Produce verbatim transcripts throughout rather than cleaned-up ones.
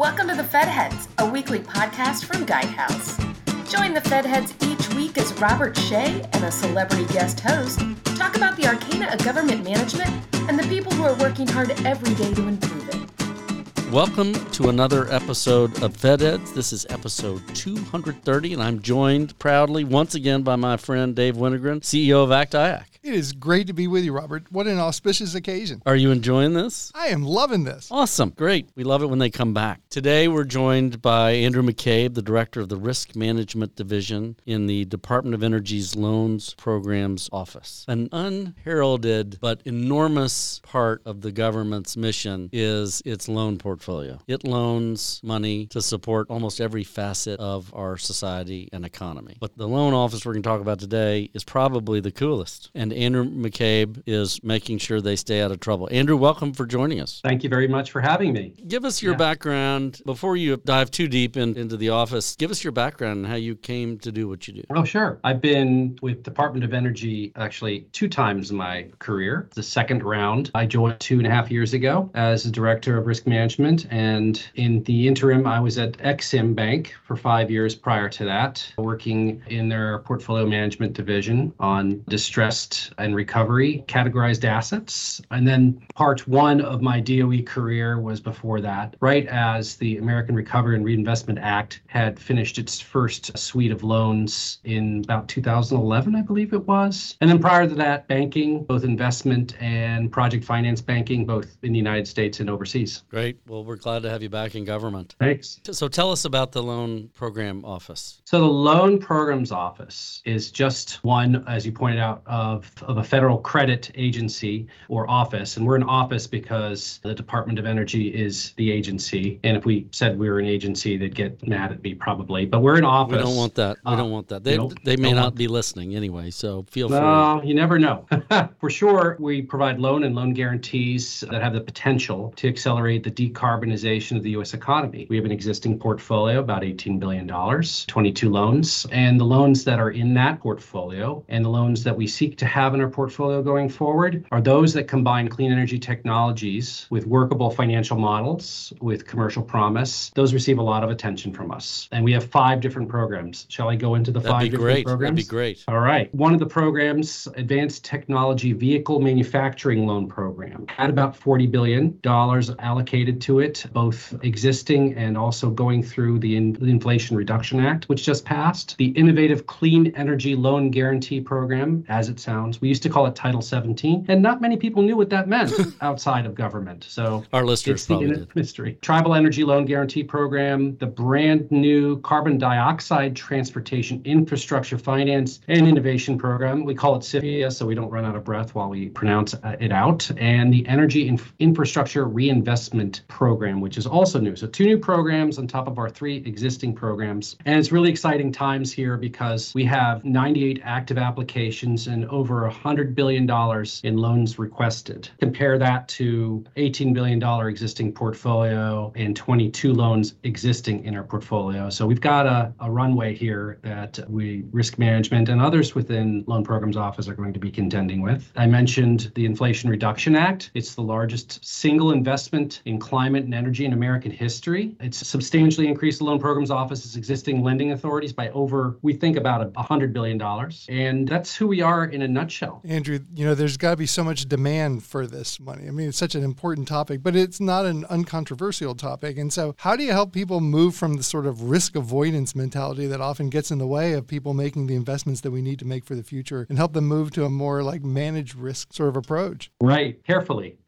Welcome to the Fed Heads, a weekly podcast from Guidehouse. Join the Fed Heads each week as Robert Shea and a celebrity guest host talk about the arcana of government management and the people who are working hard every day to improve it. Welcome to another episode of Fed Heads. This is episode two hundred thirty, and I'm joined proudly once again by my friend Dave Winogren, C E O of A C T I A C. It is great to be with you, Robert. What an auspicious occasion. Are you enjoying this? I am loving this. Awesome. Great. We love it when they come back. Today, we're joined by Andrew McCabe, the director of the Risk Management Division in the Department of Energy's Loans Programs Office. An unheralded but enormous part of the government's mission is its loan portfolio. It loans money to support almost every facet of our society and economy. But the loan office we're going to talk about today is probably the coolest. And Andrew McCabe is making sure they stay out of trouble. Andrew, welcome for joining us. Thank you very much for having me. Give us your yeah. background. Before you dive too deep in, into the office, give us your background and how you came to do what you do. Oh, sure. I've been with Department of Energy actually two times in my career. The second round, I joined two and a half years ago as the Director of Risk Management. And in the interim, I was at EXIM Bank for five years prior to that, working in their portfolio management division on distressed and recovery categorized assets. And then part one of my D O E career was before that, right as the American Recovery and Reinvestment Act had finished its first suite of loans in about two thousand eleven, I believe it was. And then prior to that, banking, both investment and project finance banking, both in the United States and overseas. Great. Well, we're glad to have you back in government. Thanks. So tell us about the Loan Program Office. So the Loan Programs Office is just one, as you pointed out, of of a federal credit agency or office. And we're an office because the Department of Energy is the agency. And if we said we were an agency, they'd get mad at me probably. But we're an office. We don't want that. We uh, don't want that. They they may not be listening anyway, so feel free. Well, you never know. For sure, we provide loan and loan guarantees that have the potential to accelerate the decarbonization of the U S economy. We have an existing portfolio, about eighteen billion dollars, twenty-two loans. And the loans that are in that portfolio and the loans that we seek to have have in our portfolio going forward are those that combine clean energy technologies with workable financial models, with commercial promise. Those receive a lot of attention from us. And we have five different programs. Shall I go into the That'd five different great. programs? That'd be great. All right. One of the programs, Advanced Technology Vehicle Manufacturing Loan Program, had about forty billion dollars allocated to it, both existing and also going through the, in- the Inflation Reduction Act, which just passed. The Innovative Clean Energy Loan Guarantee Program, as it sounds. We used to call it Title seventeen, and not many people knew what that meant outside of government. So our listeners probably did. It's the mystery. Tribal Energy Loan Guarantee Program, the brand new Carbon Dioxide Transportation Infrastructure Finance and Innovation Program. We call it CIFIA, so we don't run out of breath while we pronounce it out. And the Energy Inf- Infrastructure Reinvestment Program, which is also new. So two new programs on top of our three existing programs. And it's really exciting times here because we have ninety-eight active applications and over over one hundred billion dollars in loans requested. Compare that to eighteen billion dollars existing portfolio and twenty-two loans existing in our portfolio. So we've got a, a runway here that we, risk management and others within Loan Programs Office are going to be contending with. I mentioned the Inflation Reduction Act. It's the largest single investment in climate and energy in American history. It's substantially increased the Loan Programs Office's existing lending authorities by over, we think about one hundred billion dollars. And that's who we are in a nutshell. Andrew, you know, there's got to be so much demand for this money. I mean, it's such an important topic, but it's not an uncontroversial topic. And so how do you help people move from the sort of risk avoidance mentality that often gets in the way of people making the investments that we need to make for the future and help them move to a more like managed risk sort of approach? Right. Carefully,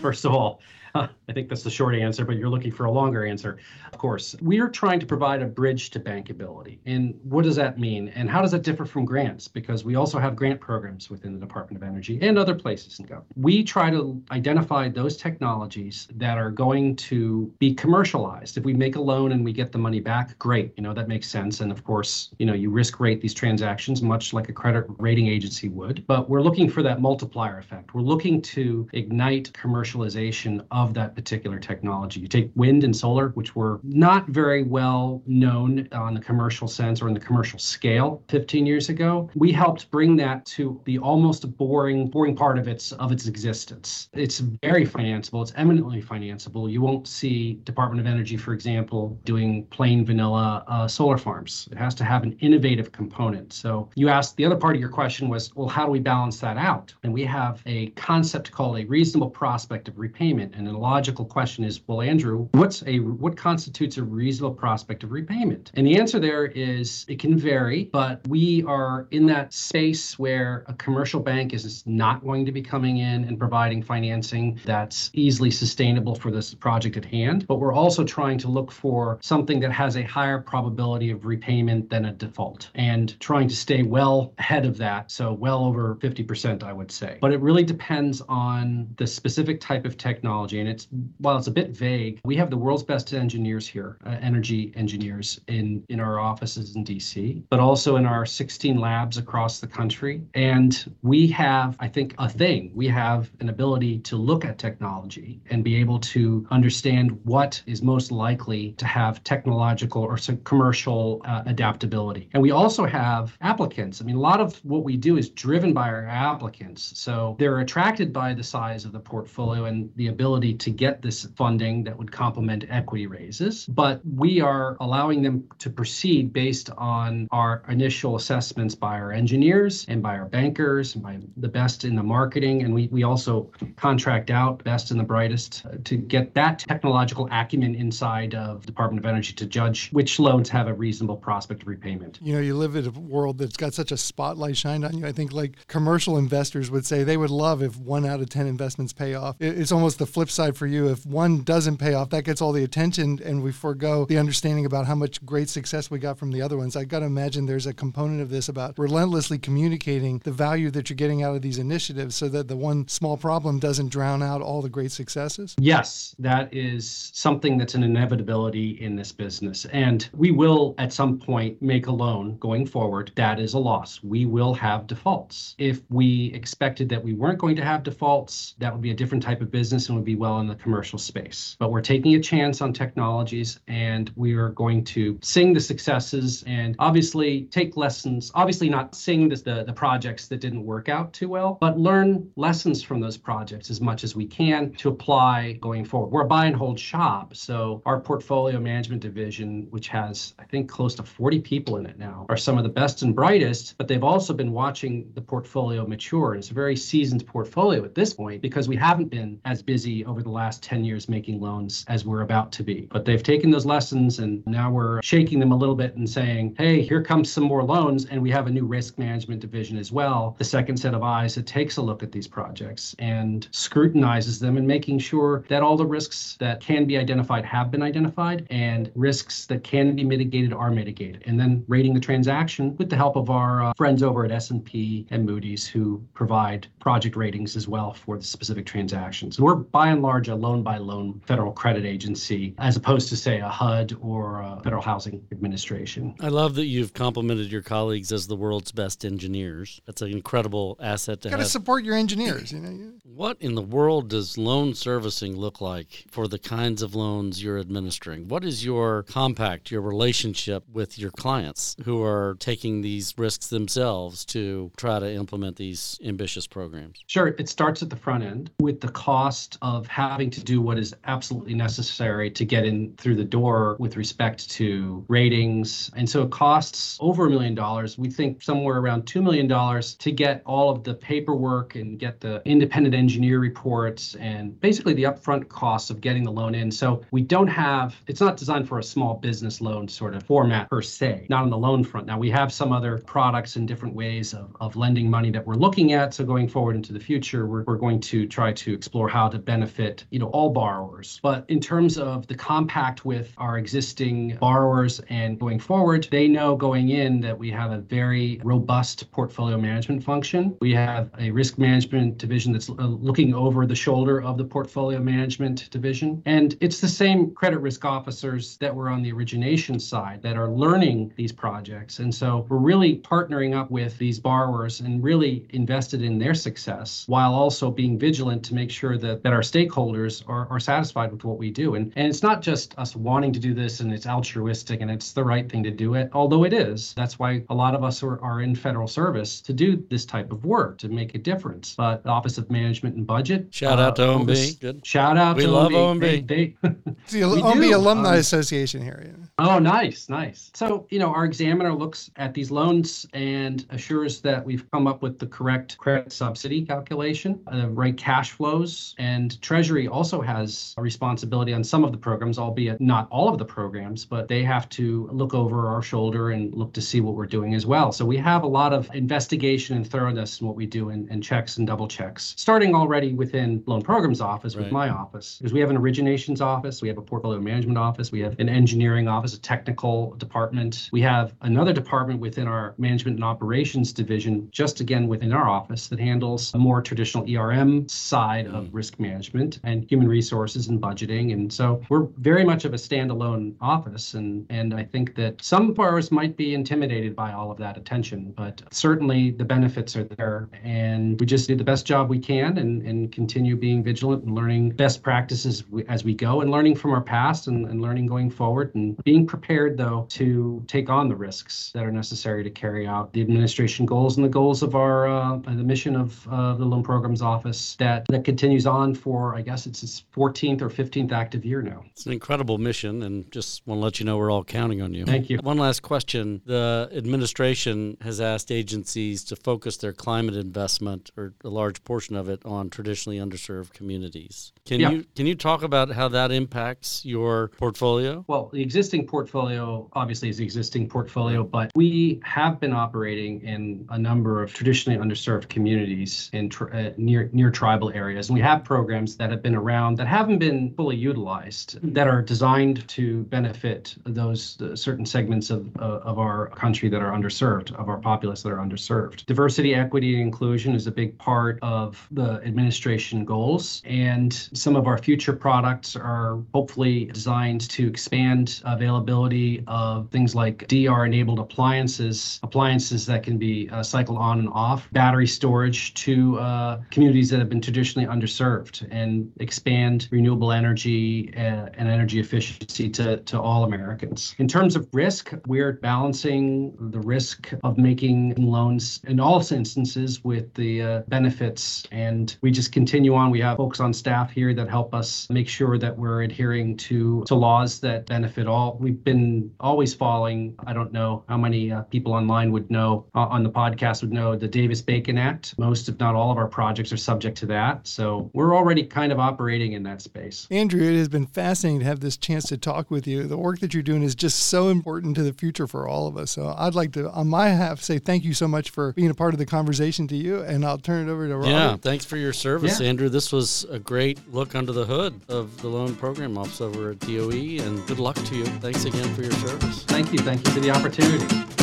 first of all. I think that's the short answer, but you're looking for a longer answer. Of course, we are trying to provide a bridge to bankability. And what does that mean? And how does that differ from grants? Because we also have grant programs within the Department of Energy and other places in government. We try to identify those technologies that are going to be commercialized. If we make a loan and we get the money back, great. You know, that makes sense. And of course, you know, you risk rate these transactions much like a credit rating agency would. But we're looking for that multiplier effect. We're looking to ignite commercialization of that particular technology. You take wind and solar, which were not very well known on the commercial sense or in the commercial scale fifteen years ago. We helped bring that to the almost boring, boring part of its of its existence. It's very financeable. It's eminently financeable. You won't see Department of Energy, for example, doing plain vanilla uh, solar farms. It has to have an innovative component. So you asked, the other part of your question was, well, how do we balance that out? And we have a concept called a reasonable prospect of repayment. And a logical question is, well, Andrew, what's a what constitutes a reasonable prospect of repayment? And the answer there is it can vary, but we are in that space where a commercial bank is not going to be coming in and providing financing that's easily sustainable for this project at hand. But we're also trying to look for something that has a higher probability of repayment than a default, and trying to stay well ahead of that. So well over fifty percent, I would say. But it really depends on the specific type of technology. And it's, while it's a bit vague, we have the world's best engineers here, uh, energy engineers in, in our offices in D C, but also in our sixteen labs across the country. And we have, I think, a thing. We have an ability to look at technology and be able to understand what is most likely to have technological or some commercial uh, adaptability. And we also have applicants. I mean, a lot of what we do is driven by our applicants. So they're attracted by the size of the portfolio and the ability to get this funding that would complement equity raises. But we are allowing them to proceed based on our initial assessments by our engineers and by our bankers and by the best in the marketing. And we, we also contract out best and the brightest to get that technological acumen inside of the Department of Energy to judge which loans have a reasonable prospect of repayment. You know, you live in a world that's got such a spotlight shined on you. I think like commercial investors would say they would love if one out of ten investments pay off. It's almost the flip side for you. If one doesn't pay off, that gets all the attention and we forego the understanding about how much great success we got from the other ones. I got to imagine there's a component of this about relentlessly communicating the value that you're getting out of these initiatives so that the one small problem doesn't drown out all the great successes. Yes, that is something that's an inevitability in this business. And we will at some point make a loan going forward that is a loss. We will have defaults. If we expected that we weren't going to have defaults, that would be a different type of business and would be well in the commercial space. But we're taking a chance on technologies and we are going to sing the successes and obviously take lessons, obviously not sing the, the, the projects that didn't work out too well, but learn lessons from those projects as much as we can to apply going forward. We're a buy and hold shop. So our portfolio management division, which has, I think, close to forty people in it now, are some of the best and brightest, but they've also been watching the portfolio mature. And it's a very seasoned portfolio at this point because we haven't been as busy over the last ten years making loans as we're about to be. But they've taken those lessons and now we're shaking them a little bit and saying, hey, here comes some more loans. And we have a new risk management division as well, the second set of eyes that takes a look at these projects and scrutinizes them and making sure that all the risks that can be identified have been identified and risks that can be mitigated are mitigated. And then rating the transaction with the help of our uh, friends over at S and P and Moody's, who provide project ratings as well for the specific transactions. We're by and large a loan-by-loan federal credit agency as opposed to, say, a H U D or a Federal Housing Administration. I love that you've complimented your colleagues as the world's best engineers. That's an incredible asset to have. You've got to support your engineers. You know? What in the world does loan servicing look like for the kinds of loans you're administering? What is your compact, your relationship with your clients who are taking these risks themselves to try to implement these ambitious programs? Sure. It starts at the front end with the cost of having to do what is absolutely necessary to get in through the door with respect to ratings. And so it costs over a million dollars. We think somewhere around two million dollars to get all of the paperwork and get the independent engineer reports and basically the upfront costs of getting the loan in. So we don't have, it's not designed for a small business loan sort of format per se, not on the loan front. Now we have some other products and different ways of, of lending money that we're looking at. So going forward into the future, we're, we're going to try to explore how to benefit, you know, all borrowers. But in terms of the compact with our existing borrowers and going forward, they know going in that we have a very robust portfolio management function. We have a risk management division that's looking over the shoulder of the portfolio management division. And it's the same credit risk officers that were on the origination side that are learning these projects. And so we're really partnering up with these borrowers and really invested in their success while also being vigilant government to make sure that, that our stakeholders are, are satisfied with what we do. And, and it's not just us wanting to do this and it's altruistic and it's the right thing to do it, although it is. That's why a lot of us are, are in federal service to do this type of work, to make a difference. But the Office of Management and Budget. Shout uh, out to O M B. Office, Good. Shout out we to O M B. We love O M B. They, they, it's the O M B Alumni um, Association here. Yeah. Oh, nice, nice. So, you know, our examiner looks at these loans and assures that we've come up with the correct credit subsidy calculation, the uh, right cash flows, and Treasury also has a responsibility on some of the programs, albeit not all of the programs, but they have to look over our shoulder and look to see what we're doing as well. So we have a lot of investigation and thoroughness in what we do, and, and checks and double checks, starting already within Loan Programs Office, right, with my office, because we have an originations office, we have a portfolio management office, we have an engineering office, a technical department. We have another department within our management and operations division, just again within our office, that handles a more traditional E R M side mm. of risk management and human resources and budgeting. And so we're very much of a standalone office. And, and I think that some borrowers might be intimidated by all of that attention, but certainly the benefits are there. And we just do the best job we can and, and continue being vigilant and learning best practices as we go and learning from our past and, and learning going forward and being prepared, though, to take on the risks that are necessary to carry out the administration goals and the goals of our uh, the mission of uh, the Loan Programs Office that, that continues on for, I guess, it's its fourteenth or fifteenth active year now. It's an incredible mission, and just want to let you know we're all counting on you. Thank you. One last question. The administration has asked agencies to focus their climate investment, or a large portion of it, on traditionally underserved communities. Can yeah. you can you talk about how that impacts your portfolio? Well, the existing portfolio obviously is the existing portfolio, but we have been operating in a number of traditionally underserved communities in tr- uh, near near tribal areas, and we have programs that have been around that haven't been fully utilized that are designed to benefit those uh, certain segments of uh, of our country that are underserved, of our populace that are underserved. Diversity, equity, and inclusion is a big part of the administration goals, and some of our future products are hopefully designed to expand availability of things like D R-enabled appliances, appliances that can be uh, cycled on and off, battery storage to uh, communities that have been traditionally underserved, and expand renewable energy and, and energy efficiency to, to all Americans. In terms of risk, we're balancing the risk of making loans in all instances with the uh, benefits, and we just continue on. We have folks on staff here that help us make sure that we're adhering to, to laws that benefit all. We've been always following, I don't know how many uh, people online would know, uh, on the podcast would know, the Davis-Bacon Act. Most, if not all, of our projects are subject to that. So we're already kind of operating in that space. Andrew, it has been fascinating to have this chance to talk with you. The work that you're doing is just so important to the future for all of us. So I'd like to, on my behalf, say thank you so much for being a part of the conversation to you, and I'll turn it over to Robert. Yeah, thanks for your service, yeah. Andrew. This was a great look under the hood of the Loan Program Office over at D O E, and good luck to you. Thanks again for your service. Thank you. Thank you for the opportunity.